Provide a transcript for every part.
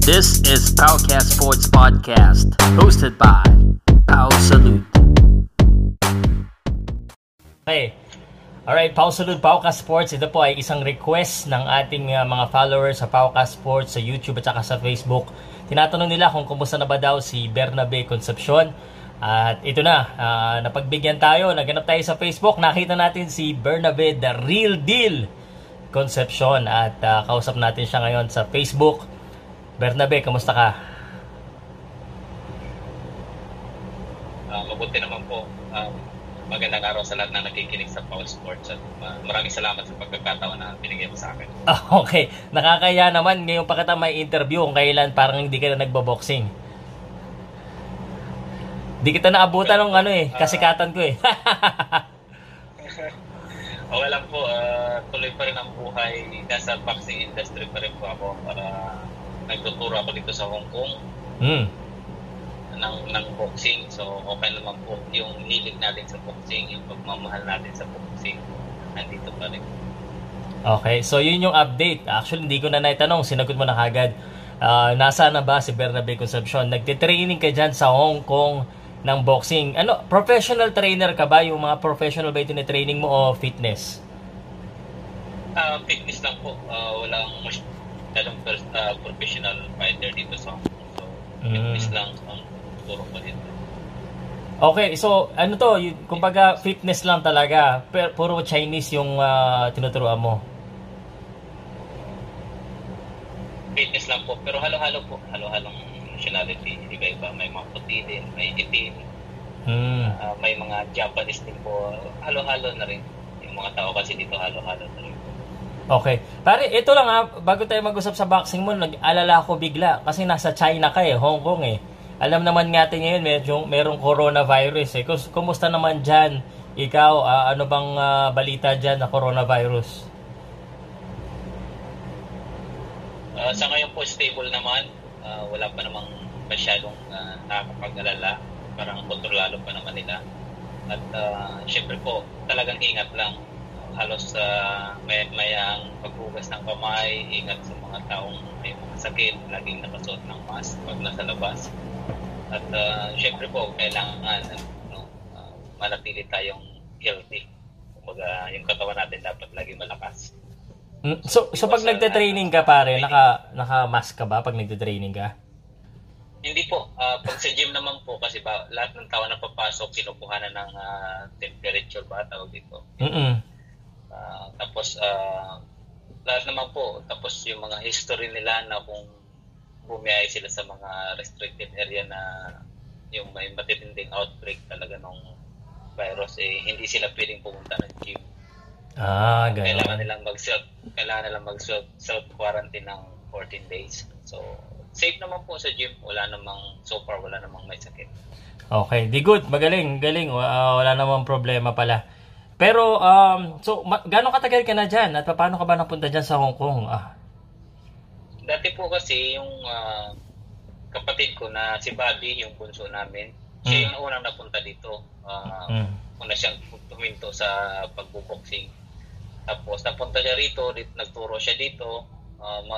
This is Powcast Sports Podcast, hosted by Pow Salute. Hey, alright, Pow Salute, Powcast Sports. Ito po ay isang request ng ating mga followers sa Powcast Sports, sa YouTube at saka sa Facebook. Tinatanong nila kung kumusta na ba daw si Bernabe Concepcion. At ito na, napagbigyan tayo, naganap tayo sa Facebook, nakita natin si Bernabe The Real Deal Concepcion at kausap natin siya ngayon sa Facebook. Bernabe, kamusta ka? Mabuti naman po. Magandang araw sa lahat na nakikinig sa Powcast Sports at maraming salamat sa pagkakataon na binigay mo sa akin. Okay, nakakaya naman ngayong pa kita may interview kung kailan parang hindi ka na nagbo-boxing. Hindi kita naabutan ng ano kasikatan ko eh. Okay lang po, tuloy pa rin ang buhay. Nasa boxing industry pa rin po ako. Nagtuturo ako dito sa Hong Kong ng boxing. So okay naman po yung hilig natin sa boxing, yung pagmamahal natin sa boxing. Nandito pa rin. Okay, so yun yung update. Actually, hindi ko na naitanong. Sinagot mo na kagad. Nasaan na ba si Bernabe Concepcion? Nagtitraining ka dyan sa Hong Kong ng boxing. Ano, professional trainer ka ba? Yung mga professional ba ito na training mo o fitness? Fitness lang po. Walang professional fighter dito sa Hong Kong. So, fitness lang ang turo ko dito. Okay, so ano to? Kumbaga fitness lang talaga. Pero puro Chinese yung tinuturuan mo. Fitness lang po. Pero halo-halo po. Halo-halong nationality, iba-iba, may mga puti din, may itim, may mga Japanese din po, halo-halo na rin. Yung mga tao kasi dito, halo-halo na rin. Okay. Pare, ito lang ha, bago tayo mag-usap sa boxing mo, nag-alala ko bigla, kasi nasa China ka eh, Hong Kong eh. Alam naman natin ngayon, merong coronavirus eh. Kumusta naman dyan, ikaw, ano bang balita dyan na coronavirus? Sa ngayon po, stable naman. Wala pa namang masyadong nakakapag-alala, parang kontrolado pa naman nila. At syempre po, talagang ingat lang. Halos mayang paghugas ng kamay, ingat sa mga taong may mga sakit, laging nakasuot ng mask pag nasa labas. At syempre po, kailangan manatili tayong healthy. Kumbaga, yung katawan natin dapat laging malakas. So pag nagte-training ka pare, naka-mask ka ba pag nagte-training ka? Hindi po. Pag sa gym naman po, kasi ba, lahat ng tao na papasok, kinukuha na ng temperature ba, tawag dito. Tapos, lahat naman po, tapos yung mga history nila na kung bumiyay sila sa mga restricted area na yung may matinding outbreak talaga ng virus, eh, hindi sila pwedeng pumunta ng gym. Kailangan nilang mag-self quarantine ng 14 days. So, safe naman po sa gym. So far wala namang may sakit. Okay, di good. Magaling. Wala namang problema pala. Pero so gaano katagal ka na diyan at paano ka ba napunta diyan sa Hong Kong? Dati po kasi yung kapatid ko na si Bobby, yung bunso namin, siya yung unang napunta dito. Una siyang tuminto sa pagbo-boxing. Tapos napunta siya rito, nagturo siya dito.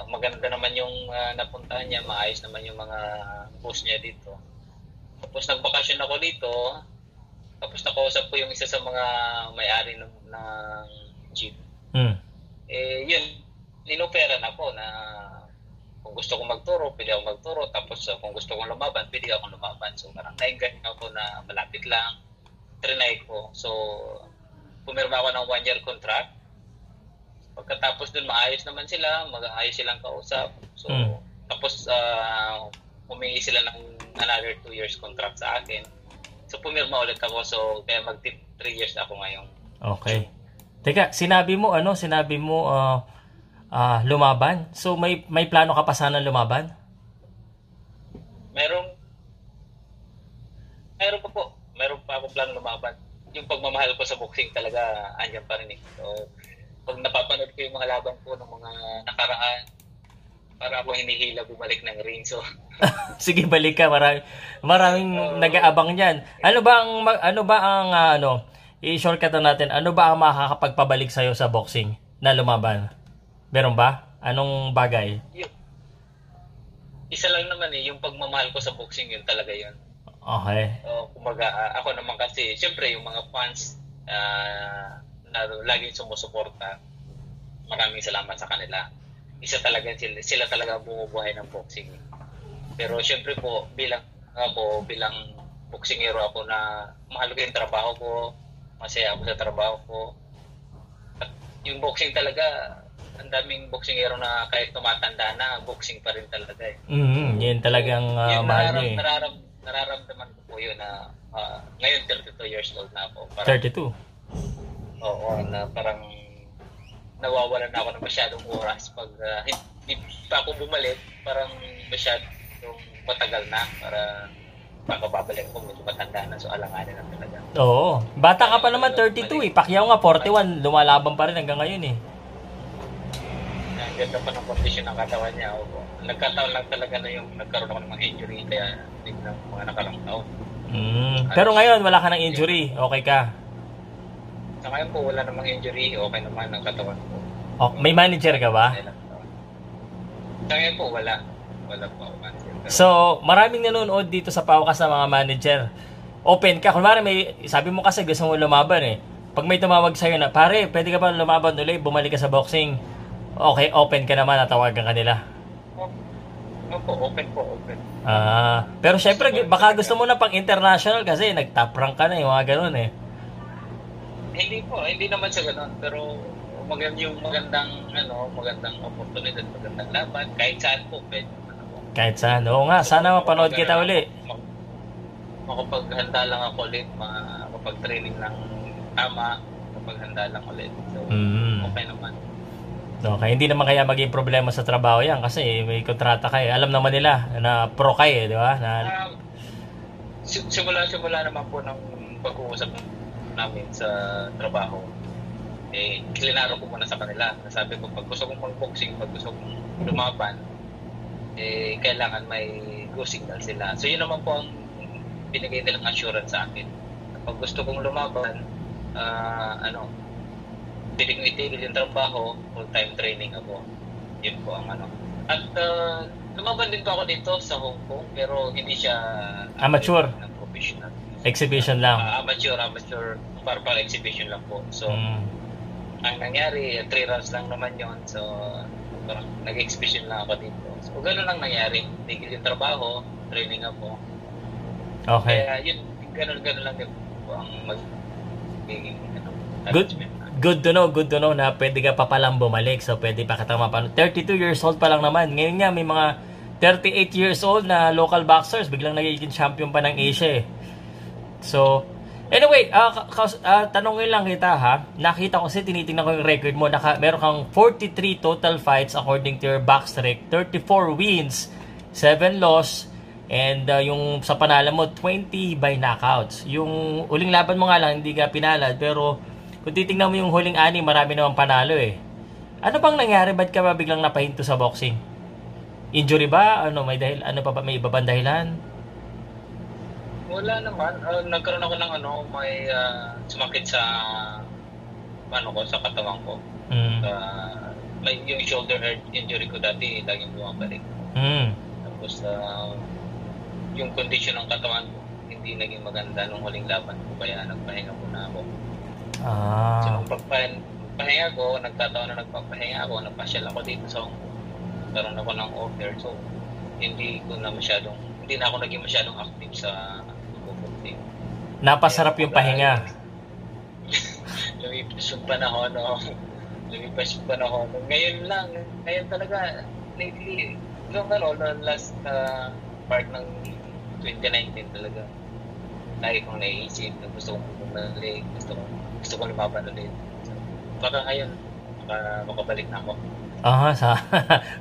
Maganda naman yung napuntahan niya, maayos naman yung mga post niya dito. Tapos nagbakasyon ako dito. Tapos nakausap ko yung isa sa mga may-ari ng gym. Eh yun, inoperan ako na kung gusto kong magturo, pwede akong magturo. Tapos kung gusto kong lumaban, pwede akong lumaban. So parang naingat ako na malapit lang. Trinay ko. So, pumirma ako ng 1-year contract. Pagkatapos dun, maayos naman sila. Mag-aayos silang kausap. So, tapos, humingi sila ng another 2 years contract sa akin. So, pumirma ulit ako. So, kaya mag-tip 3 years na ako ngayon. Okay. Teka, sinabi mo, lumaban? So, may plano ka pa sana lumaban? Meron pa po. Meron pa akong plano lumaban. Yung pagmamahal ko sa boxing talaga, andyan pa rin eh. So, pag napapanood ko yung mga laban ko ng mga nakaraan, para ako hinihila bumalik ng ring. So, sige, balik ka. Maraming nag-aabang niyan. Ano ba ang i-shortcut natin? Ano ba ang makakapagpabalik sa iyo sa boxing na lumaban? Meron ba? Anong bagay? isa lang naman eh, yung pagmamahal ko sa boxing, yun talaga yun. Okay. So, kumbaga, ako naman kasi, syempre yung mga fans na laging sumusuporta, maraming salamat sa kanila. Isa talaga sila talaga bumubuhay ng boxing. Pero syempre po, bilang boksingero ako na mahal ko yung trabaho ko, masaya ako sa trabaho ko. At yung boxing talaga, ang daming boksingero na kahit tumatanda na, boxing pa rin talaga eh. Yun talagang mahal niyo eh. Nararamdaman ko po yun na ngayon 32 years old na ako. Parang, 32? Oo, na parang nawawalan na ako ng masyadong oras. Pag hindi pa ako bumalik, parang masyadong matagal na para pagkababalik ko, medyo matanda na. So alanganin na talaga. Oo, bata ka pa naman 32 eh. Pacquiao nga 41, lumalaban pa rin hanggang ngayon eh. Ganda pa ng condition ng katawan niya. Nagkataon lang talaga na yung nagkaroon ako ng mga injury kaya hindi na mga nakalang taon. Pero ngayon wala ka ng injury, okay ka? Sa ngayon po wala namang injury, okay naman ang katawan ko. Okay. May manager ka ba? Sa ngayon po wala. Wala po ako manager. So maraming nanonood dito sa Powcast na mga manager. Open ka. Kunwari may, sabi mo kasi gusto mo lumaban eh. Pag may tumawag sa'yo na, pare pwede ka ba lumaban ulit, bumalik ka sa boxing? Okay, open ka naman, natawagan ka nila. Open po. Pero syempre, baka gusto mo na pang international kasi nag-top rank ka na, yung mga ganun eh. Hindi naman siya ganun. Pero yung magandang opportunity, magandang laban, kahit saan po, pwede. Kahit saan, oo nga, sana mapanood kita ulit. Makapaghanda lang ako ulit, makapag-training lang tama, makapaghanda lang ulit. So, okay naman. Okay, hindi naman kaya maging problema sa trabaho yan kasi may kontrata ka eh. Alam naman nila na pro ka eh, di ba? Na... simula naman po ng pag-uusap namin sa trabaho, eh, klinaro ko muna sa kanila. Nasabi ko, pag gusto kong mag-boxing, pag gusto kong lumaban, eh, kailangan may go signal sila. So, yun naman po ang binigay nilang assurance sa akin. Pag gusto kong lumaban, pwede kong itigil yung trabaho, full-time training ako. Yun po ang ano. At lumaban din po ako dito sa Hong Kong, pero hindi siya... Amateur? Professional. Exhibition lang? Amateur. Parang exhibition lang po. So, ang nangyari, 3 rounds lang naman yon. So, parang nag-exhibition lang ako dito. So, gano'n lang nangyari. Itigil yung trabaho, training ako. Okay. Kaya yun, gano'n lang din po ang magiging... Good to know na pwede ka pa palang bumalik. So, pwede pa katang mapanood. 32 years old pa lang naman. Ngayon nga, may mga 38 years old na local boxers. Biglang nagiging champion pa ng Asia eh. So, anyway, tanongin lang kita ha. Nakita ko kasi, tinitingnan ko yung record mo. Meron kang 43 total fights according to your box rec. 34 wins, 7 loss, and yung sa panalo mo, 20 by knockouts. Yung uling laban mo nga lang, hindi ka pinalad. Pero... kung titignan mo yung huling ani, marami namang panalo eh. Ano bang nangyari? Ba't ka ba biglang napahinto sa boxing? Injury ba? May iba bang dahilan? Wala naman. Nagkaroon ako ng may sumakit sa sa katawan ko. Yung shoulder injury ko dati, laging bumabalik. Tapos yung condition ng katawan ko, hindi naging maganda nung huling laban ko, kaya nagpahinga po na ako. So, nung pagpahinga ko, nagtataon na nagpapahinga ako, napasyal ako dito sa Hong Kong. Nagkaroon ako ng offer. So, hindi na ako naging masyadong active sa boxing. Napasarap yung pahinga. Lumipas yung panahon. Ngayon talaga, lately, last part ng 2019 talaga. Lagi kong naiisip na gusto kong bumalik, gusto ko lumaban ulit. Baka ngayon, makabalik na ako.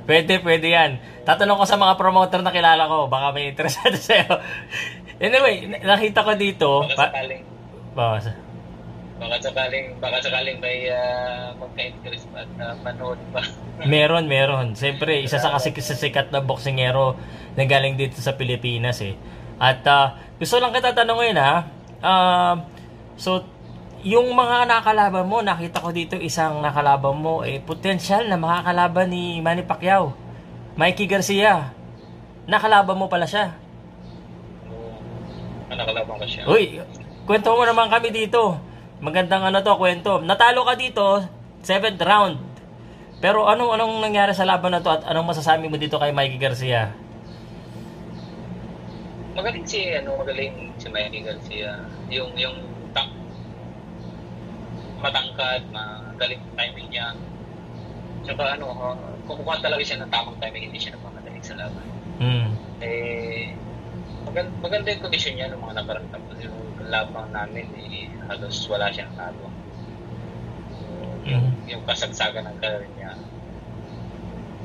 Pwede yan. Tatanong ko sa mga promoter na kilala ko, baka may interesado sa'yo. Anyway, nakita ko dito. Baka sakaling may magka-interest at manood pa. Meron. Siyempre, isa sa sikat na boksingero na galing dito sa Pilipinas eh. At gusto lang kita tanongin ha. So, yung mga nakalaban mo, nakita ko dito isang nakalaban mo, potensyal na makakalaban ni Manny Pacquiao, Mikey Garcia. nakalaban mo pala siya. Nakalaban ko siya. Uy, kwento mo naman kami dito. Magandang ano to, kwento. Natalo ka dito, 7th round. Pero anong nangyari sa laban na to at anong masasabi mo dito kay Mikey Garcia? Magaling si Mikey Garcia. Yung matangkad, magaling timing niya. Saka kumukuha talaga siya ng tamang timing, hindi siya nagmamadaling sa laban. Eh, maganda yung condition niya ng mga nakarang tapos yung laban namin, eh, halos wala siyang talo. Yung kasagsagan ng karir niya,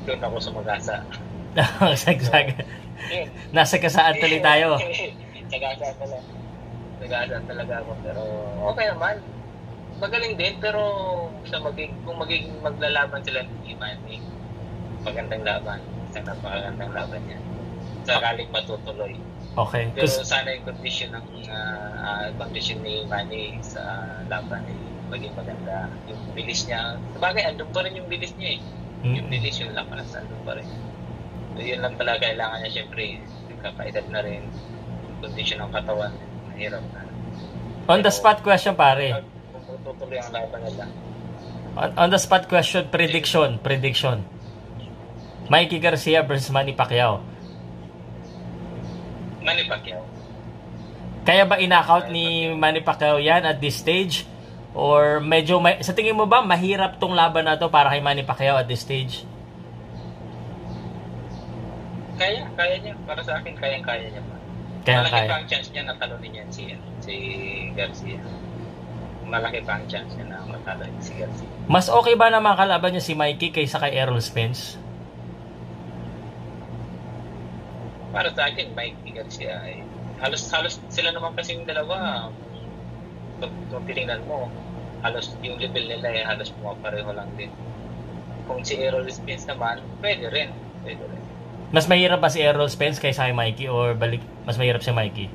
doon ako sumagasa. Kasagsagan? Nasa kasaan tuloy tayo. Sagasaan talaga ako, pero okay naman. Magaling din, pero kung magiging maglalaban sila ng iman, eh, magandang laban. Isang napakagandang laban niya. Sakaling matutuloy. Okay. Pero sana yung condition ng condition ni Manny sa laban ay maging maganda. Yung bilis niya. Sabagay, andun pa rin yung bilis niya eh. Yung bilis yun lang pala sa andun pa rin. So, yun lang pala kailangan niya syempre. Nagkakaedad na rin. Yung condition ng katawan. Mahirap na. On the spot question pare. Kung tutuloy ang laban nila. On the spot question, prediction. Mikey Garcia versus Manny Pacquiao. Manny Pacquiao. Kaya ba in-knockout ni Manny Pacquiao yan at this stage? Or medyo, sa tingin mo ba, mahirap tong laban na to para kay Manny Pacquiao at this stage? Kaya niya. Para sa akin, kaya niya pa. Malaki pa ang chance niya na talunin niya si Garcia. Malaki pa ang chance niya na matalunin si Garcia. Mas okay ba na makalaban niya si Mikey kaysa kay Errol Spence? Para sa akin, Mikey Garcia ay halos sila naman kasi yung dalawa. Kung tinignan mo, halos yung level nila ay halos pumapareho lang din. Kung si Errol Spence naman, pwede rin. Mas mahirap ba si Errol Spence kaysa kay Mikey or balik mas mahirap si Mikey?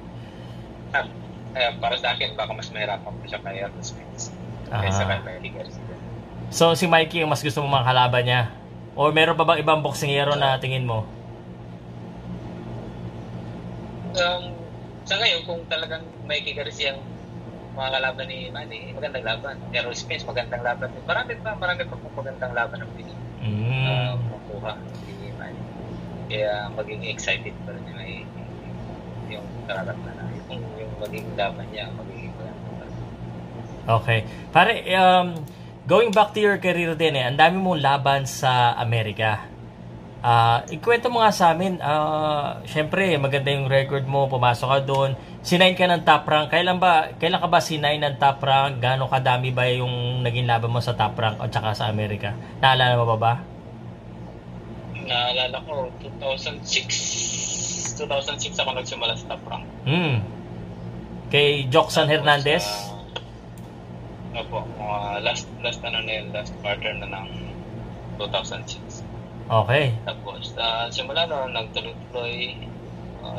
Para sa akin, baka mas mahirap pa siya kay Errol Spence kaysa kay Mikey Garcia. So si Mikey yung mas gusto mo makalaban niya? Or meron pa bang ibang boksingero na tingin mo? Sa ngayon, kung talagang Mikey Garcia ang makakalaban ni Manny, magandang laban. Errol Spence, magandang laban. Marami pa kung magandang laban ang pili. Makuha ni Manny. Kaya maging excited pa rin yung kararapan na. Yung maging laban niya, magiging magandang laban. Okay. Pare, going back to your career din eh, ang dami mong laban sa Amerika. Ikwento mo nga sa amin, syempre maganda yung record mo, pumasok ka doon, sinign ka ng Top Rank. Kailan ka ba sinign ng Top Rank? Gaano kadami ba yung naging laban mo sa Top Rank at saka sa Amerika? Naalala mo ba? Naalala ko, 2006 ako nagsimula sa Top Rank. Kay Joxan Hernandez? Opo, last quarter na ng 2006. Okay. Tapos, simula noon, nagtuloy-tuloy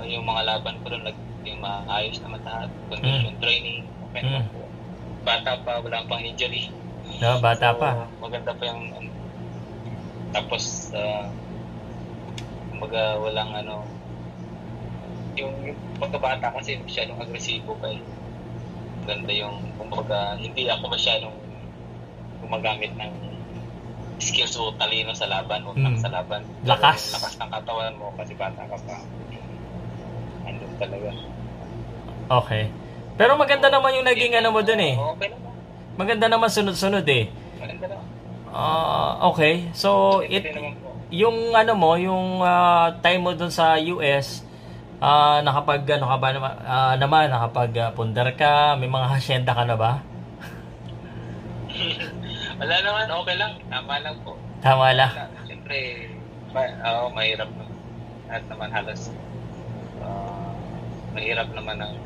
yung mga laban ko doon, yung maayos na matahat, condition training, po. Bata pa, wala pang injury. No, bata so, pa. Maganda pa yung, tapos, walang yung pagkabata kasi masyadong agresibo pa eh. Maganda yung, hindi ako masyadong gumagamit ng skills o talino sa laban o sa laban. Lakas ng katawan mo kasi bata ka pa. Andun talaga. Okay. Pero maganda naman yung naging mo dun eh. Okay naman. Maganda naman sunod-sunod eh. Maganda naman. Okay. So, yung time mo dun sa US, nakapag-pundar ka, may mga hasyenda ka na ba? Wala naman, okay lang. Tama lang po. Tama lang. Siyempre, mahirap naman. At naman halos, mahirap naman ang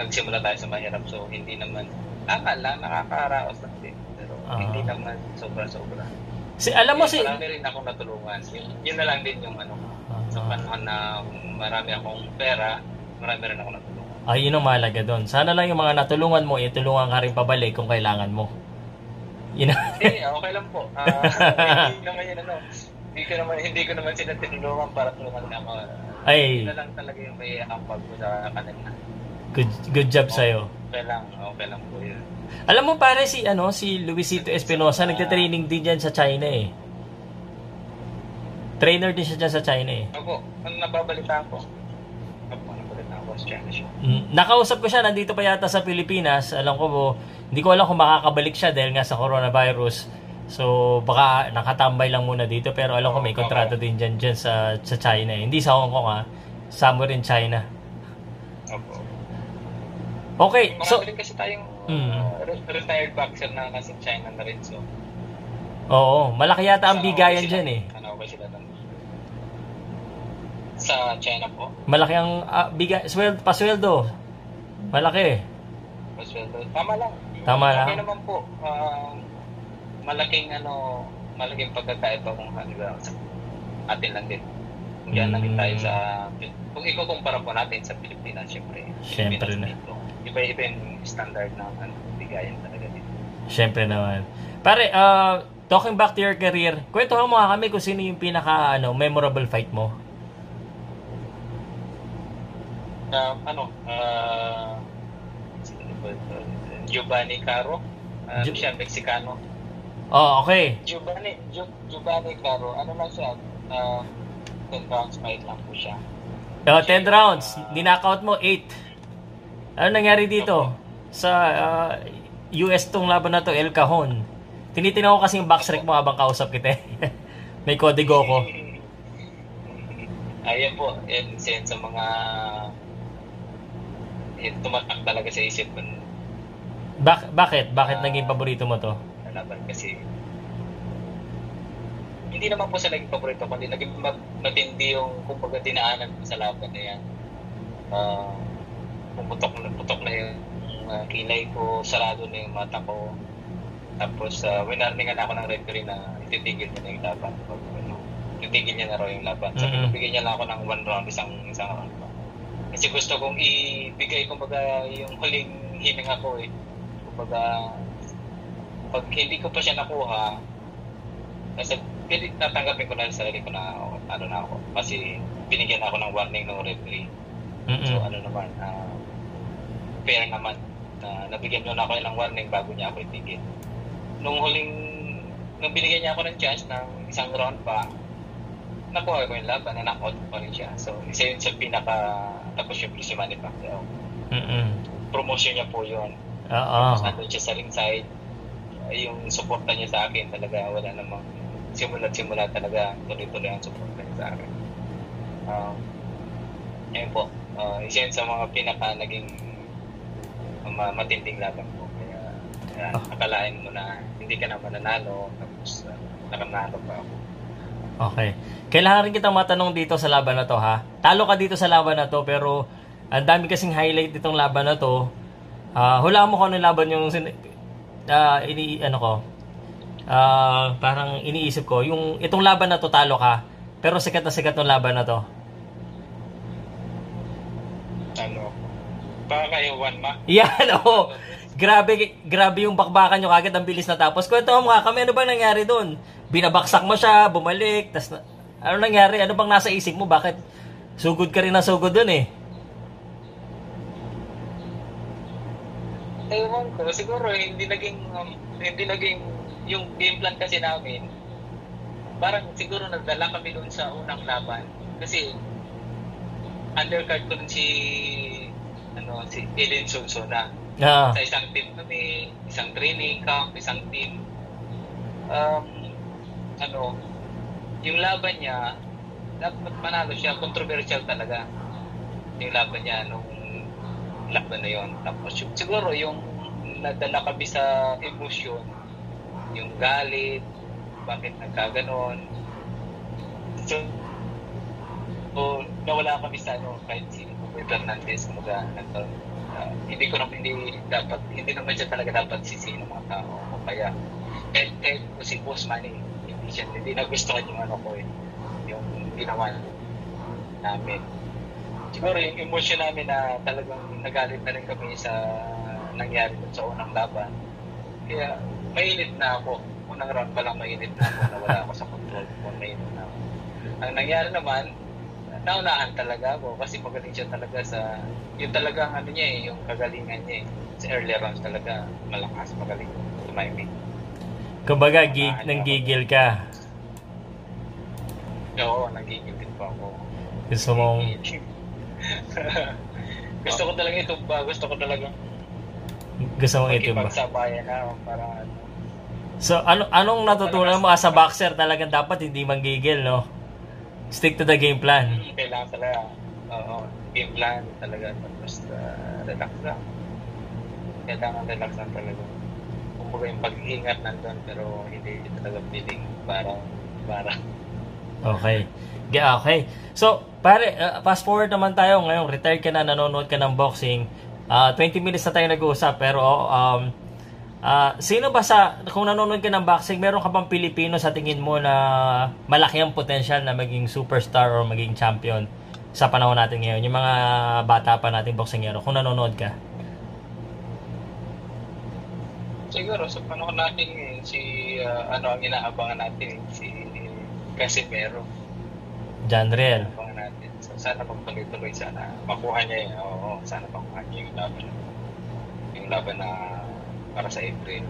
nagsimula tayo sa mahirap. So, hindi naman, nakakaraos lang din. Pero hindi naman sobra-sobra. Marami rin akong natulungan. Yun na lang din yung sa panahon na marami akong pera, marami rin ako natulungan. Yun ang mahalaga doon. Sana lang yung mga natulungan mo, itulungan ka rin pabalik kung kailangan mo. Okay lang po. Hindi ko naman sila tinulungan para tulungan na ako. Ay. Ito lang talaga yung may hakapag ko sa kanila. Good job sa'yo. Okay lang po yun. Alam mo pare si Luisito Espinosa nagte-training din diyan sa China eh. Trainer din siya dyan sa China eh. Ako, nababalitaan ko sa China siya. Nakausap ko siya, nandito pa yata sa Pilipinas. Alam ko po, hindi ko alam kung makakabalik siya dahil nga sa coronavirus. So baka nakatambay lang muna dito, pero alam ko may kontrata din dyan sa China eh. Hindi sa Hong Kong ha, somewhere in China. Opo. Okay, so... Marami kasi tayong retired boxer na nasa China na rin, so... Oo, malaki yata ang bigayan dyan eh. Sa China po. Malaki ang pasweldo. Malaki. Pasweldo. Tama lang. Okay naman po. Malaking pagkakaiba kung halimbawa sa atin lang din. Kung diyan namin tayo sa kung ikukumpara po natin sa Pilipinas, syempre na. Iba-iba yung standard ng bigayan talaga din. Syempre naman. Pare, talking back to your career, kwentuhan mo nga kami kung sino yung pinaka memorable fight mo. Jovanni Caro, siya Mexicano. Oh, okay. Jovanni Caro, ano lang siya? 10 rounds fight lang po siya. 10 rounds, dinakaut mo 8. Ano nangyari dito? Sa US tong laban na to, El Cajon. Tinitinan ko kasi yung backstrike mo habang kausap kita. May kodigo ko. Ayan po, yan sa mga tumatak talaga sa isip ko. Bakit naging paborito mo to? Nalaban kasi hindi naman po sa naging paborito kundi naging matindi yung kumbaga dinaanan ko sa laban na yan. Putok na yung kilay ko, sarado na yung mata ko. Tapos winarningan ako ng referee na ititigil na yung laban. Titigil niya na raw yung laban. Sabi ko, bigyan niya lang ako ng one round, isang round pa. Kasi gusto kong ibigay, kumbaga, yung huling hininga ko eh. Kumbaga, pag hindi ko pa siya nakuha, kasi natanggapin ko na sa sarili ko na ano na ako. Kasi binigyan ako ng warning ng referee. So ano naman, fair naman. Nabigyan niyo na ako ilang warning bago niya ako itigil. Nung binigyan niya ako ng chance ng isang round pa, nakuha ko yung laban, na-knockout ko rin siya. So, isa yun sa pinaka-tapos yung si Manny Pacquiao. Promotion niya po yun. Tapos nandun siya sa ringside. Yung supporta niya sa akin talaga, wala namang simula talaga. Tuloy-tuloy ang supporta niya sa akin. Ngayon po, isa yun sa mga pinaka-naging matinding laban po. Kaya nakalain mo na hindi ka naman nanalo, tapos nakanalo pa ako. Okay. Kailangan rin kitang matanong dito sa laban na to ha. Talo ka dito sa laban na to pero ang dami kasing highlight nitong laban na to. Hulaan mo kung anong laban yung parang iniisip ko yung itong laban na to talo ka pero sikat na sikat 'tong laban na to. Talo. Baka yung one ma. Yan oh. Grabe yung bakbakan nyo kagad, ang bilis na tapos. Kwento mo nga kami, ano ba nangyari doon? Binabaksak mo siya, bumalik, tas ano nangyari? Ano bang nasa isip mo? Bakit sugod ka rin na sugod dun eh? Ewan ko, siguro hindi naging yung game plan kasi namin. Parang siguro nagdala kami dun sa unang laban. Kasi undercard ko dun si Ellen Sonsona. Sa isang team kami, isang training camp, isang team. Yung laban niya, dapat manalo siya, controversial talaga yung laban niya nung laban na yun. Tapos siguro yung nadala kami sa emotion, yung galit, bakit nagkaganon. So nawala kami sa kahit si Hernandez, hindi naman siya talaga dapat sisihin ng mga tao o kaya kahit si Boss Manny, hindi nagustuhan yung yung ginawa namin. Siguro yung emotion namin na talagang nagalit na rin kami sa nangyari sa unang laban. Kaya mainit na ako. Unang round pa lang mainit na ako, nawala ako sa control. Mainit na ako. Ang nangyari naman, naunahan talaga ako kasi magaling siya talaga sa yung talagang ano niya eh, yung kagalingan niya eh. Sa early rounds talaga malakas, magaling tumiming. Kumbaga nanggigil ka. Oo, nanggigil din po ako. Gusto mong gusto ko talaga itong gusto ko talaga. Gusto mong ito ba? Pagsabayan na para ano. So anong natutunan mo as a boxer? Talagang dapat hindi manggigil, no? Stick to the game plan. Kailangan talaga. Oo, game plan talaga. Basta relax lang. Kailangan relax lang talaga. Kumbaga yung pag-iingat nandun pero hindi talaga piling para. Okay. Yeah, okay. So, pare, fast forward naman tayo. Ngayon, retired ka na, nanonood ka ng boxing. 20 minutes na tayo nag-uusap pero sino ba sa, kung nanonood ka ng boxing, meron ka bang Pilipino sa tingin mo na malaki ang potensyal na maging superstar o maging champion sa panahon natin ngayon? Yung mga bata pa nating boksingero, kung nanonood ka? Siguro sa panahon natin, si ang inaabangan natin, si Casimero. Janriel. Inaabangan natin. So, sana pagpagituloy, sana makuha niya yun. Oo, sana makuha niya yung laban na para sa April.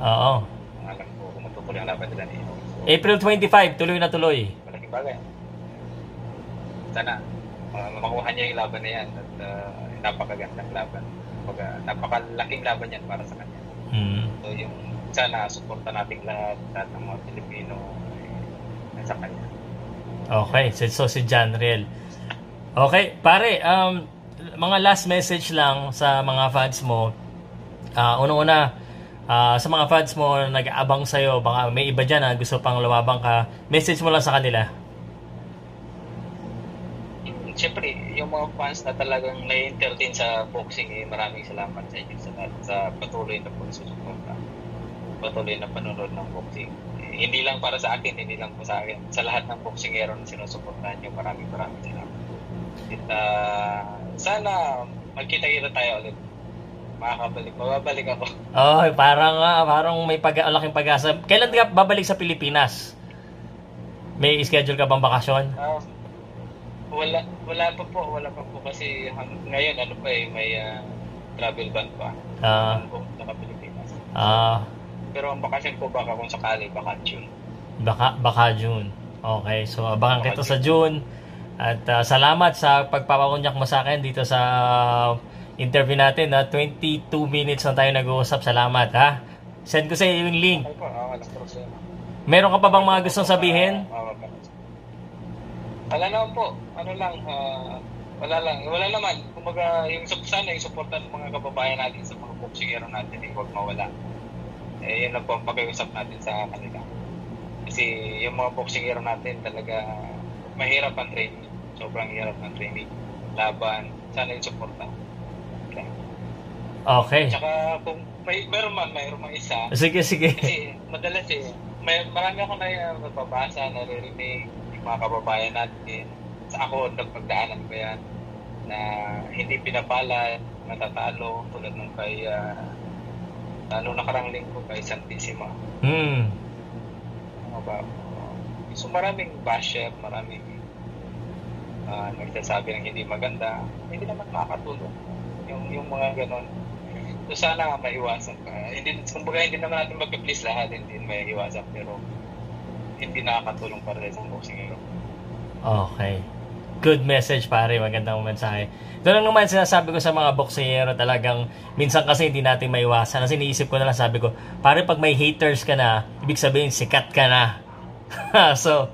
Oo. Ang alam ko, kung matutuloy ang laban nila niyo. So, April 25, tuloy na tuloy. Malaking bagay. Sana, makuha niya yung laban na yan. At napakagandang laban. Napakalaking laban yan para sa kanya. Mm. So, yung sana, suporta natin lahat ng mga Pilipino sa kanya. Okay. So, si Janriel. Okay. Pare, mga last message lang sa mga fans mo. Una-una, sa mga fans mo nag-aabang sa'yo, baka may iba dyan na gusto pang lumabang ka, message mo lang sa kanila. Siyempre, yung mga fans na talagang na-entertain sa boxing, maraming salamat sa inyo sa patuloy na pagsusuporta, patuloy na panonood ng boxing. Hindi lang para sa akin, hindi lang po sa akin, sa lahat ng boxingero na sinusuportahan nyo, maraming salamat. At, sana magkita-kita tayo ulit. Mababalik ako. Oh, parang may laking pag-asa. Kailan ka babalik sa Pilipinas? May schedule ka bang bakasyon? Wala pa po kasi ngayon may travel ban pa. Sa Pilipinas. Pero ang bakasyon ko baka kung sakali baka June. Baka June. Okay, so abangan kita sa June. At salamat sa pagpapakunyak mo sa akin dito sa interview natin na 22 minutes na tayo nag-uusap. Salamat, ha. Send ko sa iyo yung link. Meron ka pa bang mga gustong sabihin? Wala naman po. Ano lang, wala lang. Wala naman. Kumbaga, yung sana yung suporta ng mga kababayan natin sa mga boksingero natin, huwag mawala. Eh, yun lang po ang pakiusap natin sa kanila. Kasi yung mga boksingero natin talaga mahirap ang training. Sobrang hirap ang training. Laban, sana yung suporta. Okay. Tsaka kung mayroon man isa. Sige. Kasi madalas marami ako na nagbabasa, naririnig yung mga kababayan natin. Sa ako, nagpagdaanan ko yan na hindi pinapala, natatalo tulad nung kay nakarang linggo kay Santisima. Hmm. Ano ba? So maraming basher, maraming nagsasabi ng hindi maganda. Hindi naman makakatulong yung mga ganon. So sana maiwasan ka. Hindi naman natin mag-please lahat, hindi maiwasan, pero hindi nakakatulong para sa boksingero. Okay. Good message, pare. Magandang mensahe. Ito lang naman sinasabi ko sa mga boksingero, talagang minsan kasi hindi natin maiwasan. Kasi iniisip ko na lang, sabi ko, pare, pag may haters ka na, ibig sabihin sikat ka na. So,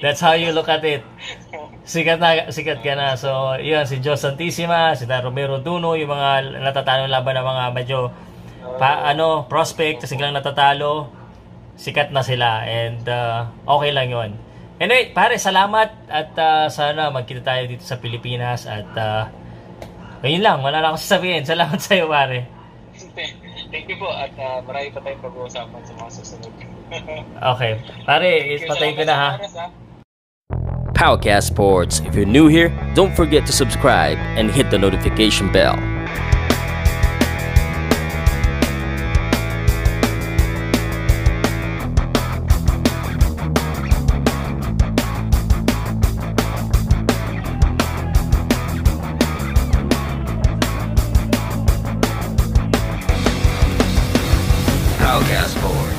that's how you look at it. Sikat ka na. So, yun, si Diyos Santisima, si Romero Duno, yung mga natatalo laban ng mga medyo prospect, kasi lang natatalo, sikat na sila. And, okay lang yun. Anyway, pare, salamat at sana magkita tayo dito sa Pilipinas at yun lang, wala na akong sasabihin. Salamat sa'yo, pare. Thank you po at marami pa tayong pag-uusapan sa mga susunod. Okay, pare, patayin ko na ha. Powcast Sports. If you're new here, don't forget to subscribe and hit the notification bell. Powcast Sports.